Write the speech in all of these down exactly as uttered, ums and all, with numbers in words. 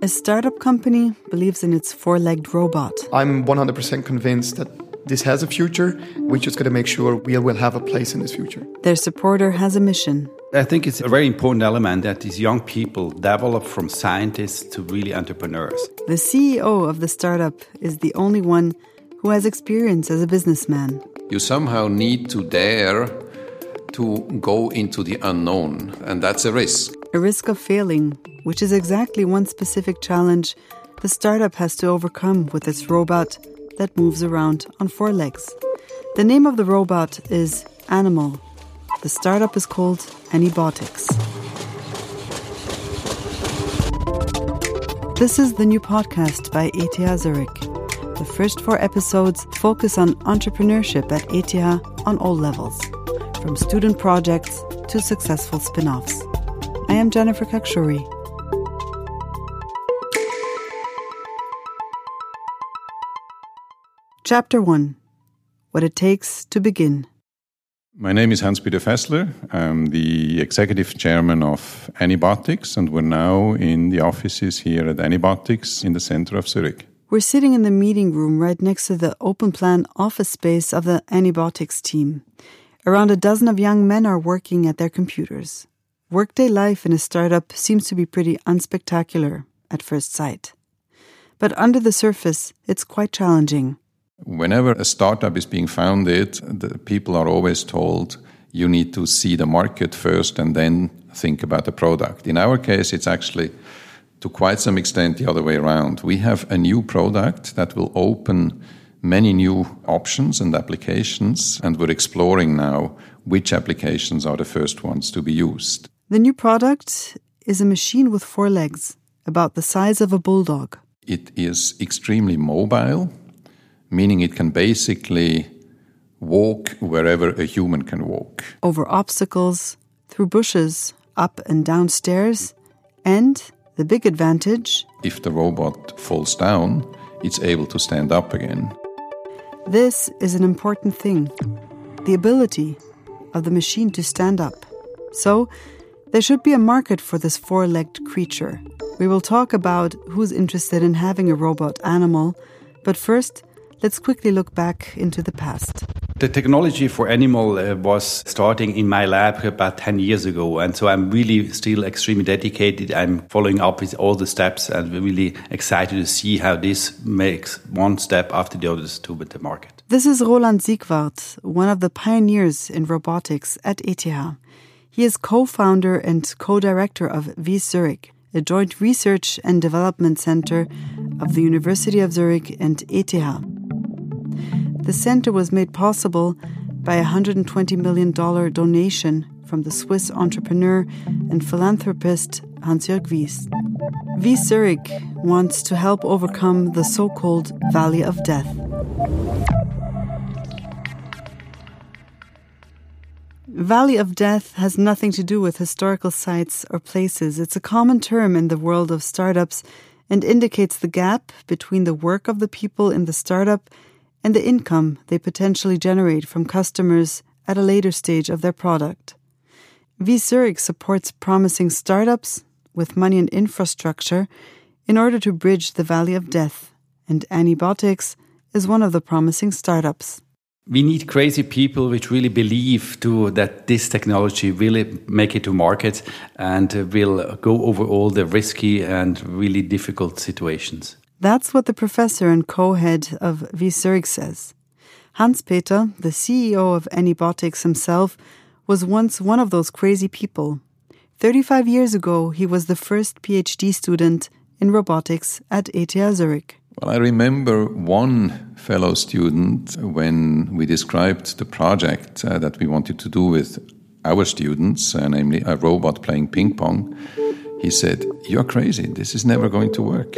A startup company believes in its four-legged robot. I'm one hundred percent convinced that this has a future. We're just going to make sure we will have a place in this future. Their supporter has a mission. I think it's a very important element that these young people develop from scientists to really entrepreneurs. The C E O of the startup is the only one who has experience as a businessman. You somehow need to dare to go into the unknown, and that's a risk. A risk of failing, which is exactly one specific challenge the startup has to overcome with its robot that moves around on four legs. The name of the robot is ANYmal. The startup is called ANYbotics. This is the new podcast by E T H Zurich. The first four episodes focus on entrepreneurship at E T H on all levels, from student projects to successful spin-offs. I am Jennifer Kakshuri. Chapter one. What it takes to begin. My name is Hans-Peter Fessler. I'm the executive chairman of ANYbotics, and we're now in the offices here at ANYbotics in the center of Zurich. We're sitting in the meeting room right next to the open-plan office space of the ANYbotics team. Around a dozen of young men are working at their computers. Workday life in a startup seems to be pretty unspectacular at first sight. But under the surface, it's quite challenging. Whenever a startup is being founded, the people are always told you need to see the market first and then think about the product. In our case, it's actually to quite some extent the other way around. We have a new product that will open many new options and applications, and we're exploring now which applications are the first ones to be used. The new product is a machine with four legs, about the size of a bulldog. It is extremely mobile, meaning it can basically walk wherever a human can walk. Over obstacles, through bushes, up and down stairs, and the big advantage: if the robot falls down, it's able to stand up again. This is an important thing, the ability of the machine to stand up. So, there should be a market for this four-legged creature. We will talk about who's interested in having a robot ANYmal, but first, let's quickly look back into the past. The technology for ANYmal uh, was starting in my lab about ten years ago. And so I'm really still extremely dedicated. I'm following up with all the steps and really excited to see how this makes one step after the others to the market. This is Roland Siegwart, one of the pioneers in robotics at E T H. He is co-founder and co-director of Wyss Zurich, a joint research and development center of the University of Zurich and E T H. The center was made possible by a one hundred twenty million dollars donation from the Swiss entrepreneur and philanthropist Hansjörg Wyss. Wyss Zurich wants to help overcome the so-called Valley of Death. Valley of Death has nothing to do with historical sites or places. It's a common term in the world of startups and indicates the gap between the work of the people in the startup and the income they potentially generate from customers at a later stage of their product. Wyss Zurich supports promising startups with money and infrastructure in order to bridge the Valley of Death, and ANYbotics is one of the promising startups. We need crazy people which really believe too that this technology will make it to market and will go over all the risky and really difficult situations. That's what the professor and co-head of Wyss Zurich says. Hans-Peter, the C E O of ANYbotics himself, was once one of those crazy people. thirty-five years ago, he was the first PhD student in robotics at E T H Zurich. Well, I remember one fellow student, when we described the project uh, that we wanted to do with our students, uh, namely a robot playing ping pong, he said, "You're crazy, this is never going to work."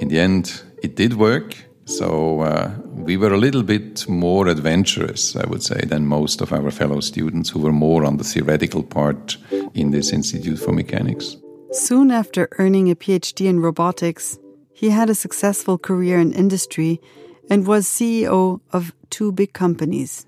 In the end, it did work, so uh, we were a little bit more adventurous, I would say, than most of our fellow students who were more on the theoretical part in this Institute for Mechanics. Soon after earning a PhD in robotics, he had a successful career in industry and was C E O of two big companies.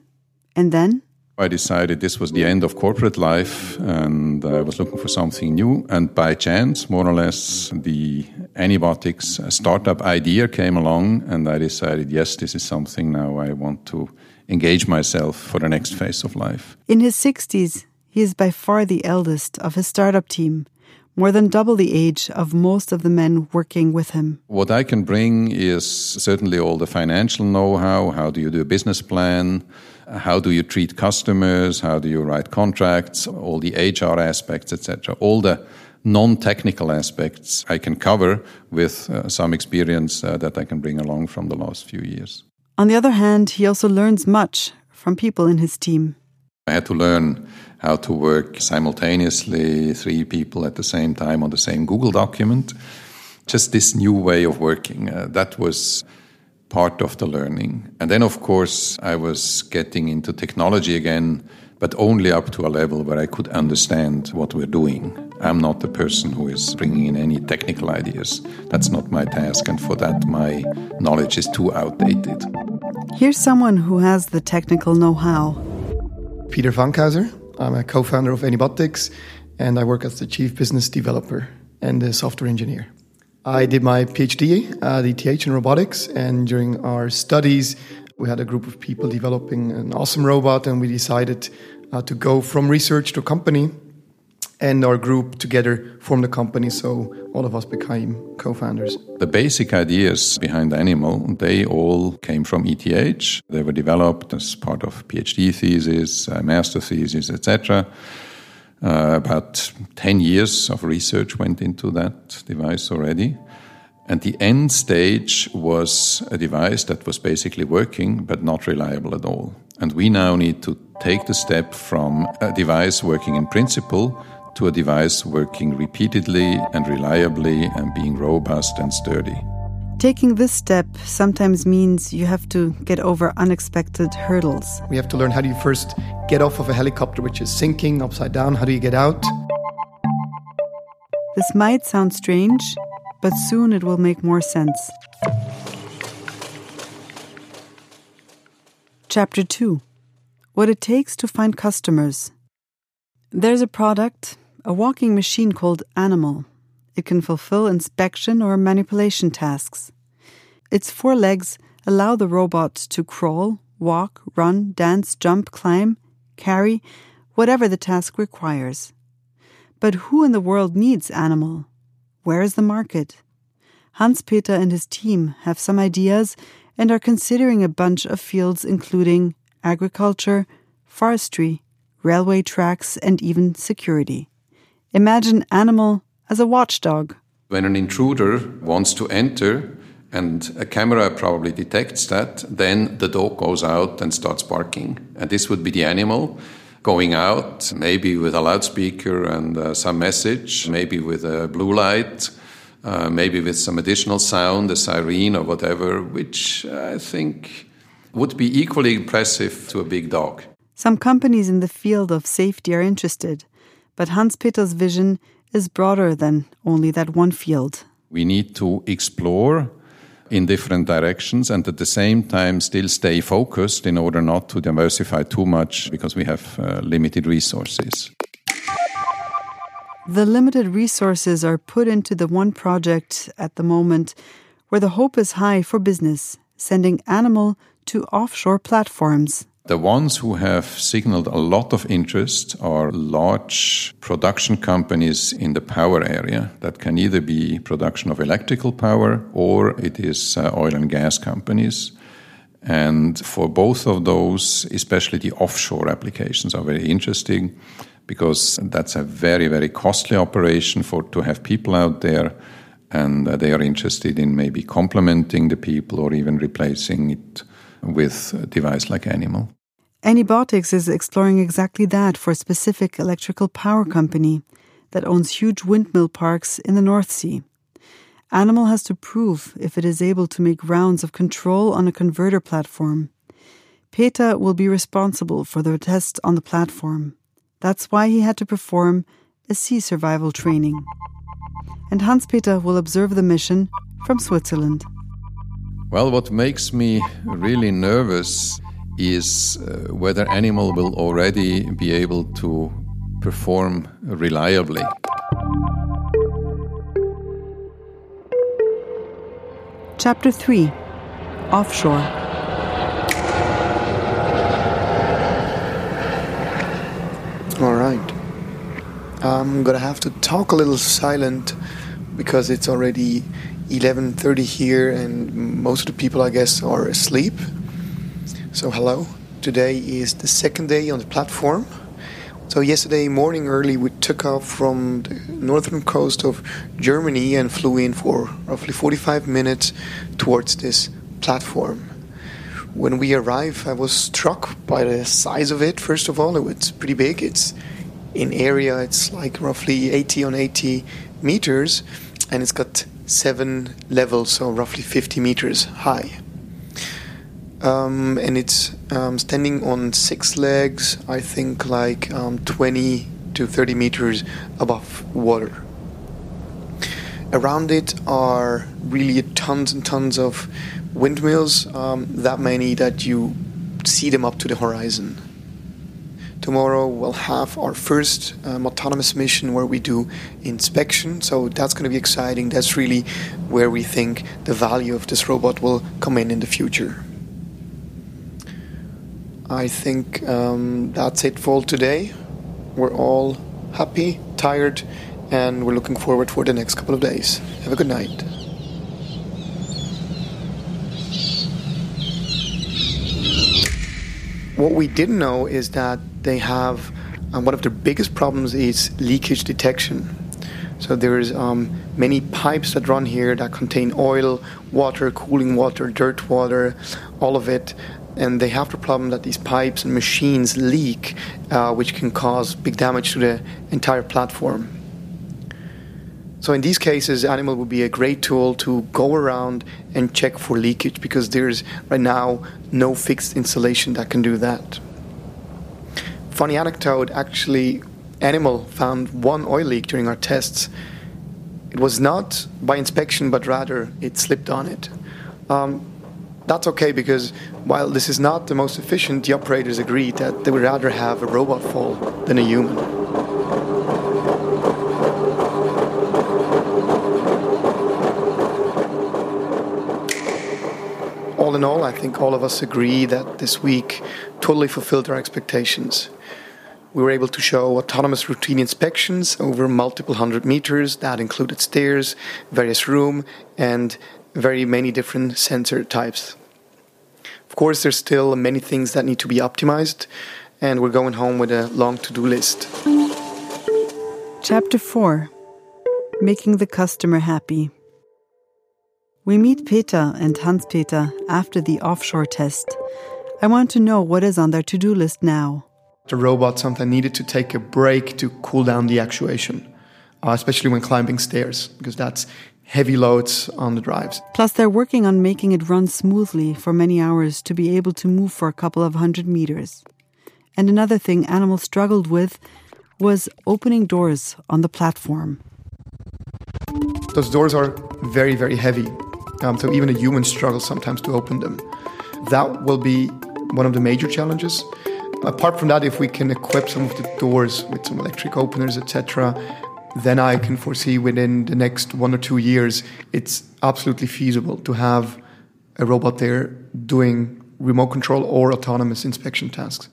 And then? I decided this was the end of corporate life and I was looking for something new. And by chance, more or less, the ANYbotics, a startup idea came along, and I decided, yes, this is something now I want to engage myself for the next phase of life. In his sixties, he is by far the eldest of his startup team, more than double the age of most of the men working with him. What I can bring is certainly all the financial know-how. How do you do a business plan? How do you treat customers? How do you write contracts? All the H R aspects, et cetera. All the non-technical aspects I can cover with uh, some experience uh, that I can bring along from the last few years. On the other hand, he also learns much from people in his team. I had to learn how to work simultaneously, three people at the same time on the same Google document. Just this new way of working, uh, that was part of the learning. And then, of course, I was getting into technology again, but only up to a level where I could understand what we're doing. I'm not the person who is bringing in any technical ideas. That's not my task, and for that my knowledge is too outdated. Here's someone who has the technical know-how. Peter Fankhauser. I'm a co-founder of ANYbotics, and I work as the chief business developer and a software engineer. I did my PhD at E T H in robotics, and during our studies, we had a group of people developing an awesome robot, and we decided uh, to go from research to company, and our group together formed a company, so all of us became co-founders. The basic ideas behind ANYmal, they all came from E T H. They were developed as part of PhD thesis, master thesis, et cetera. Uh, about ten years of research went into that device already. And the end stage was a device that was basically working, but not reliable at all. And we now need to take the step from a device working in principle to a device working repeatedly and reliably and being robust and sturdy. Taking this step sometimes means you have to get over unexpected hurdles. We have to learn, how do you first get off of a helicopter which is sinking upside down? How do you get out? This might sound strange, but soon it will make more sense. Chapter two. What it takes to find customers. There's a product, a walking machine called ANYmal. It can fulfill inspection or manipulation tasks. Its four legs allow the robot to crawl, walk, run, dance, jump, climb, carry, whatever the task requires. But who in the world needs ANYmal? Where is the market? Hans-Peter and his team have some ideas and are considering a bunch of fields including agriculture, forestry, railway tracks, and even security. Imagine ANYmal as a watchdog. When an intruder wants to enter and a camera probably detects that, then the dog goes out and starts barking. And this would be the ANYmal going out, maybe with a loudspeaker and uh, some message, maybe with a blue light, uh, maybe with some additional sound, a siren or whatever, which I think would be equally impressive to a big dog. Some companies in the field of safety are interested, but Hans-Peter's vision is broader than only that one field. We need to explore in different directions and at the same time still stay focused in order not to diversify too much because we have uh, limited resources. The limited resources are put into the one project at the moment where the hope is high for business, sending ANYmal to offshore platforms. The ones who have signaled a lot of interest are large production companies in the power area. That can either be production of electrical power or it is uh, oil and gas companies. And for both of those, especially the offshore applications are very interesting because that's a very, very costly operation for to have people out there, and uh, they are interested in maybe complementing the people or even replacing it with a device like ANYmal. ANYbotics is exploring exactly that for a specific electrical power company that owns huge windmill parks in the North Sea. ANYmal has to prove if it is able to make rounds of control on a converter platform. Peter will be responsible for the test on the platform. That's why he had to perform a sea survival training. And Hans-Peter will observe the mission from Switzerland. Well, what makes me really nervous is uh, whether ANYmal will already be able to perform reliably. Chapter three. Offshore. All right. I'm gonna have to talk a little silent because it's already eleven thirty here and most of the people, I guess, are asleep. So hello. Today is the second day on the platform. So yesterday morning early we took off from the northern coast of Germany and flew in for roughly forty-five minutes towards this platform. When we arrived, I was struck by the size of it. First of all, it's pretty big. It's in area, it's like roughly eighty on eighty meters, and it's got seven levels, so roughly fifty meters high. Um, and it's um, standing on six legs, I think like um, twenty to thirty meters above water. Around it are really tons and tons of windmills, um, that many that you see them up to the horizon. Tomorrow we'll have our first um, autonomous mission where we do inspection, so that's going to be exciting. That's really where we think the value of this robot will come in in the future. I think um, that's it for today. We're all happy, tired, and we're looking forward for the next couple of days. Have a good night. What we didn't know is that they have um, one of their biggest problems is leakage detection. So there's um, many pipes that run here that contain oil, water, cooling water, dirt water, all of it. And they have the problem that these pipes and machines leak, uh, which can cause big damage to the entire platform. So in these cases, ANYmal would be a great tool to go around and check for leakage, because there's right now no fixed installation that can do that. Funny anecdote, actually, ANYmal found one oil leak during our tests. It was not by inspection, but rather it slipped on it. Um, That's okay, because while this is not the most efficient, the operators agreed that they would rather have a robot fall than a human. All in all, I think all of us agree that this week totally fulfilled our expectations. We were able to show autonomous routine inspections over multiple hundred meters. That included stairs, various rooms, and very many different sensor types. Of course, there's still many things that need to be optimized, and we're going home with a long to-do list. Chapter four. Making the customer happy. We meet Peter and Hans-Peter after the offshore test. I want to know what is on their to-do list now. The robot sometimes needed to take a break to cool down the actuation, uh, especially when climbing stairs, because that's heavy loads on the drives. Plus, they're working on making it run smoothly for many hours to be able to move for a couple of hundred meters. And another thing ANYmal struggled with was opening doors on the platform. Those doors are very, very heavy. Um, so even a human struggles sometimes to open them. That will be one of the major challenges. Apart from that, if we can equip some of the doors with some electric openers, et cetera, then I can foresee within the next one or two years it's absolutely feasible to have a robot there doing remote control or autonomous inspection tasks.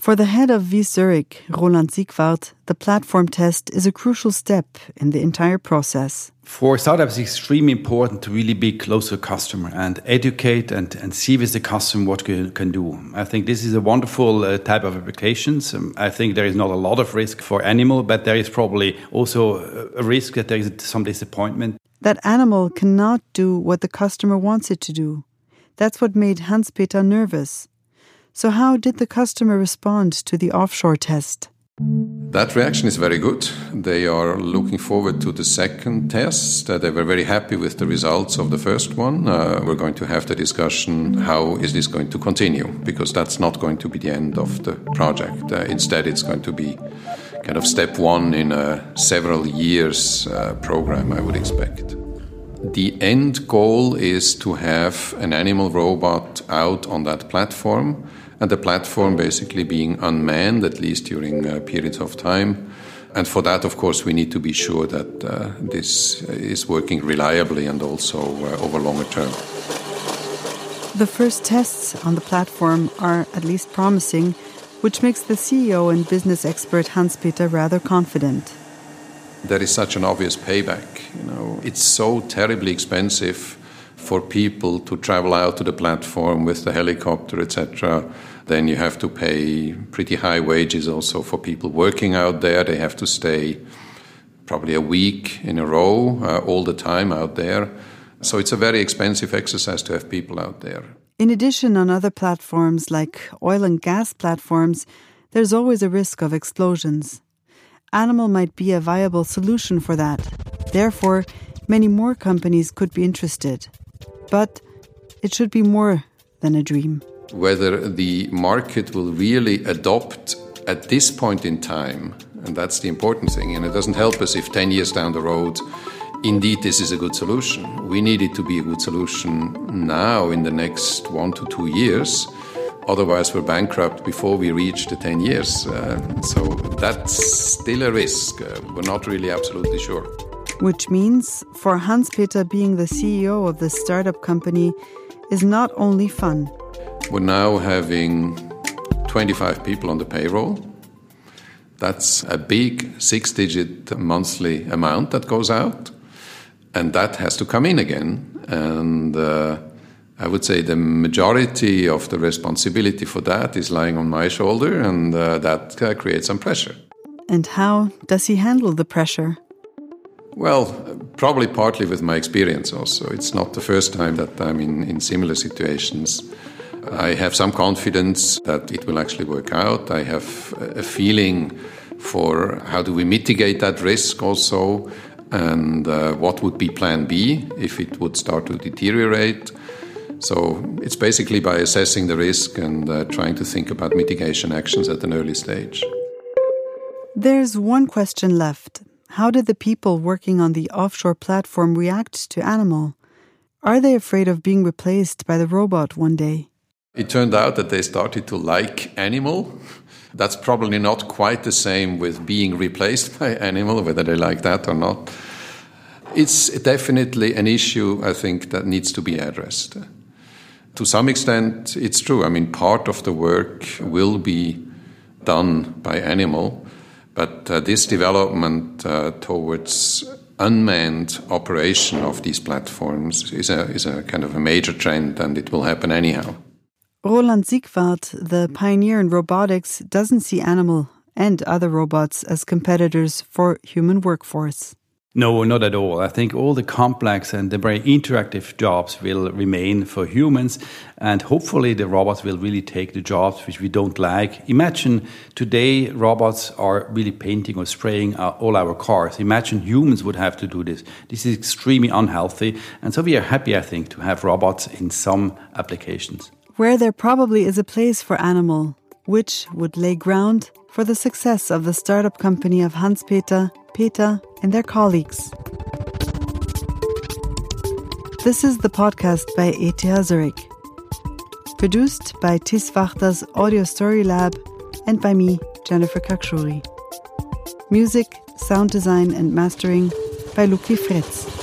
For the head of Wyss Zurich, Roland Siegwart, the platform test is a crucial step in the entire process. For startups, it's extremely important to really be close to the customer and educate and, and see with the customer what you can do. I think this is a wonderful uh, type of applications. Um, I think there is not a lot of risk for ANYmal, but there is probably also a risk that there is some disappointment. That ANYmal cannot do what the customer wants it to do. That's what made Hans-Peter nervous. So how did the customer respond to the offshore test? That reaction is very good. They are looking forward to the second test. Uh, they were very happy with the results of the first one. Uh, we're going to have the discussion, how is this going to continue? Because that's not going to be the end of the project. Uh, instead, it's going to be kind of step one in a several years uh, program, I would expect. The end goal is to have an ANYmal robot out on that platform, and the platform basically being unmanned, at least during uh, periods of time, And for that, of course, we need to be sure that uh, this is working reliably and also uh, over longer term. The first tests on the platform are at least promising, which makes the C E O and business expert Hans-Peter rather confident. There is such an obvious payback. You know, it's so terribly expensive for people to travel out to the platform with the helicopter, et cetera. Then you have to pay pretty high wages also for people working out there. They have to stay probably a week in a row uh, all the time out there. So it's a very expensive exercise to have people out there. In addition, on other platforms like oil and gas platforms, there's always a risk of explosions. ANYmal might be a viable solution for that. Therefore, many more companies could be interested. But it should be more than a dream. Whether the market will really adopt at this point in time, and that's the important thing, and it doesn't help us if ten years down the road, indeed this is a good solution. We need it to be a good solution now in the next one to two years. Otherwise, we're bankrupt before we reach the ten years. Uh, so that's still a risk. Uh, we're not really absolutely sure. Which means for Hans-Peter, being the C E O of this startup company is not only fun. We're now having twenty-five people on the payroll. That's a big six-digit monthly amount that goes out. And that has to come in again. And Uh, I would say the majority of the responsibility for that is lying on my shoulder, and uh, that uh, creates some pressure. And how does he handle the pressure? Well, probably partly with my experience also. It's not the first time that I'm in, in similar situations. I have some confidence that it will actually work out. I have a feeling for how do we mitigate that risk also, and uh, what would be plan B if it would start to deteriorate. So it's basically by assessing the risk and uh, trying to think about mitigation actions at an early stage. There's one question left. How did the people working on the offshore platform react to ANYmal? Are they afraid of being replaced by the robot one day? It turned out that they started to like ANYmal. That's probably not quite the same with being replaced by ANYmal, whether they like that or not. It's definitely an issue, I think, that needs to be addressed. To some extent, it's true. I mean, part of the work will be done by ANYmal, but uh, this development uh, towards unmanned operation of these platforms is a, is a kind of a major trend, and it will happen anyhow. Roland Siegwart, the pioneer in robotics, doesn't see ANYmal and other robots as competitors for human workforce. No, not at all. I think all the complex and the very interactive jobs will remain for humans, and hopefully the robots will really take the jobs which we don't like. Imagine today robots are really painting or spraying our, all our cars. Imagine humans would have to do this. This is extremely unhealthy, and so we are happy, I think, to have robots in some applications. Where there probably is a place for ANYmal, which would lay ground for the success of the startup company of Hans-Peter, Peter, and their colleagues. This is the podcast by E T H Zurich, produced by Tis Wachter's Audio Story Lab and by me, Jennifer Kakshuri. Music, sound design, and mastering by Luki Fritz.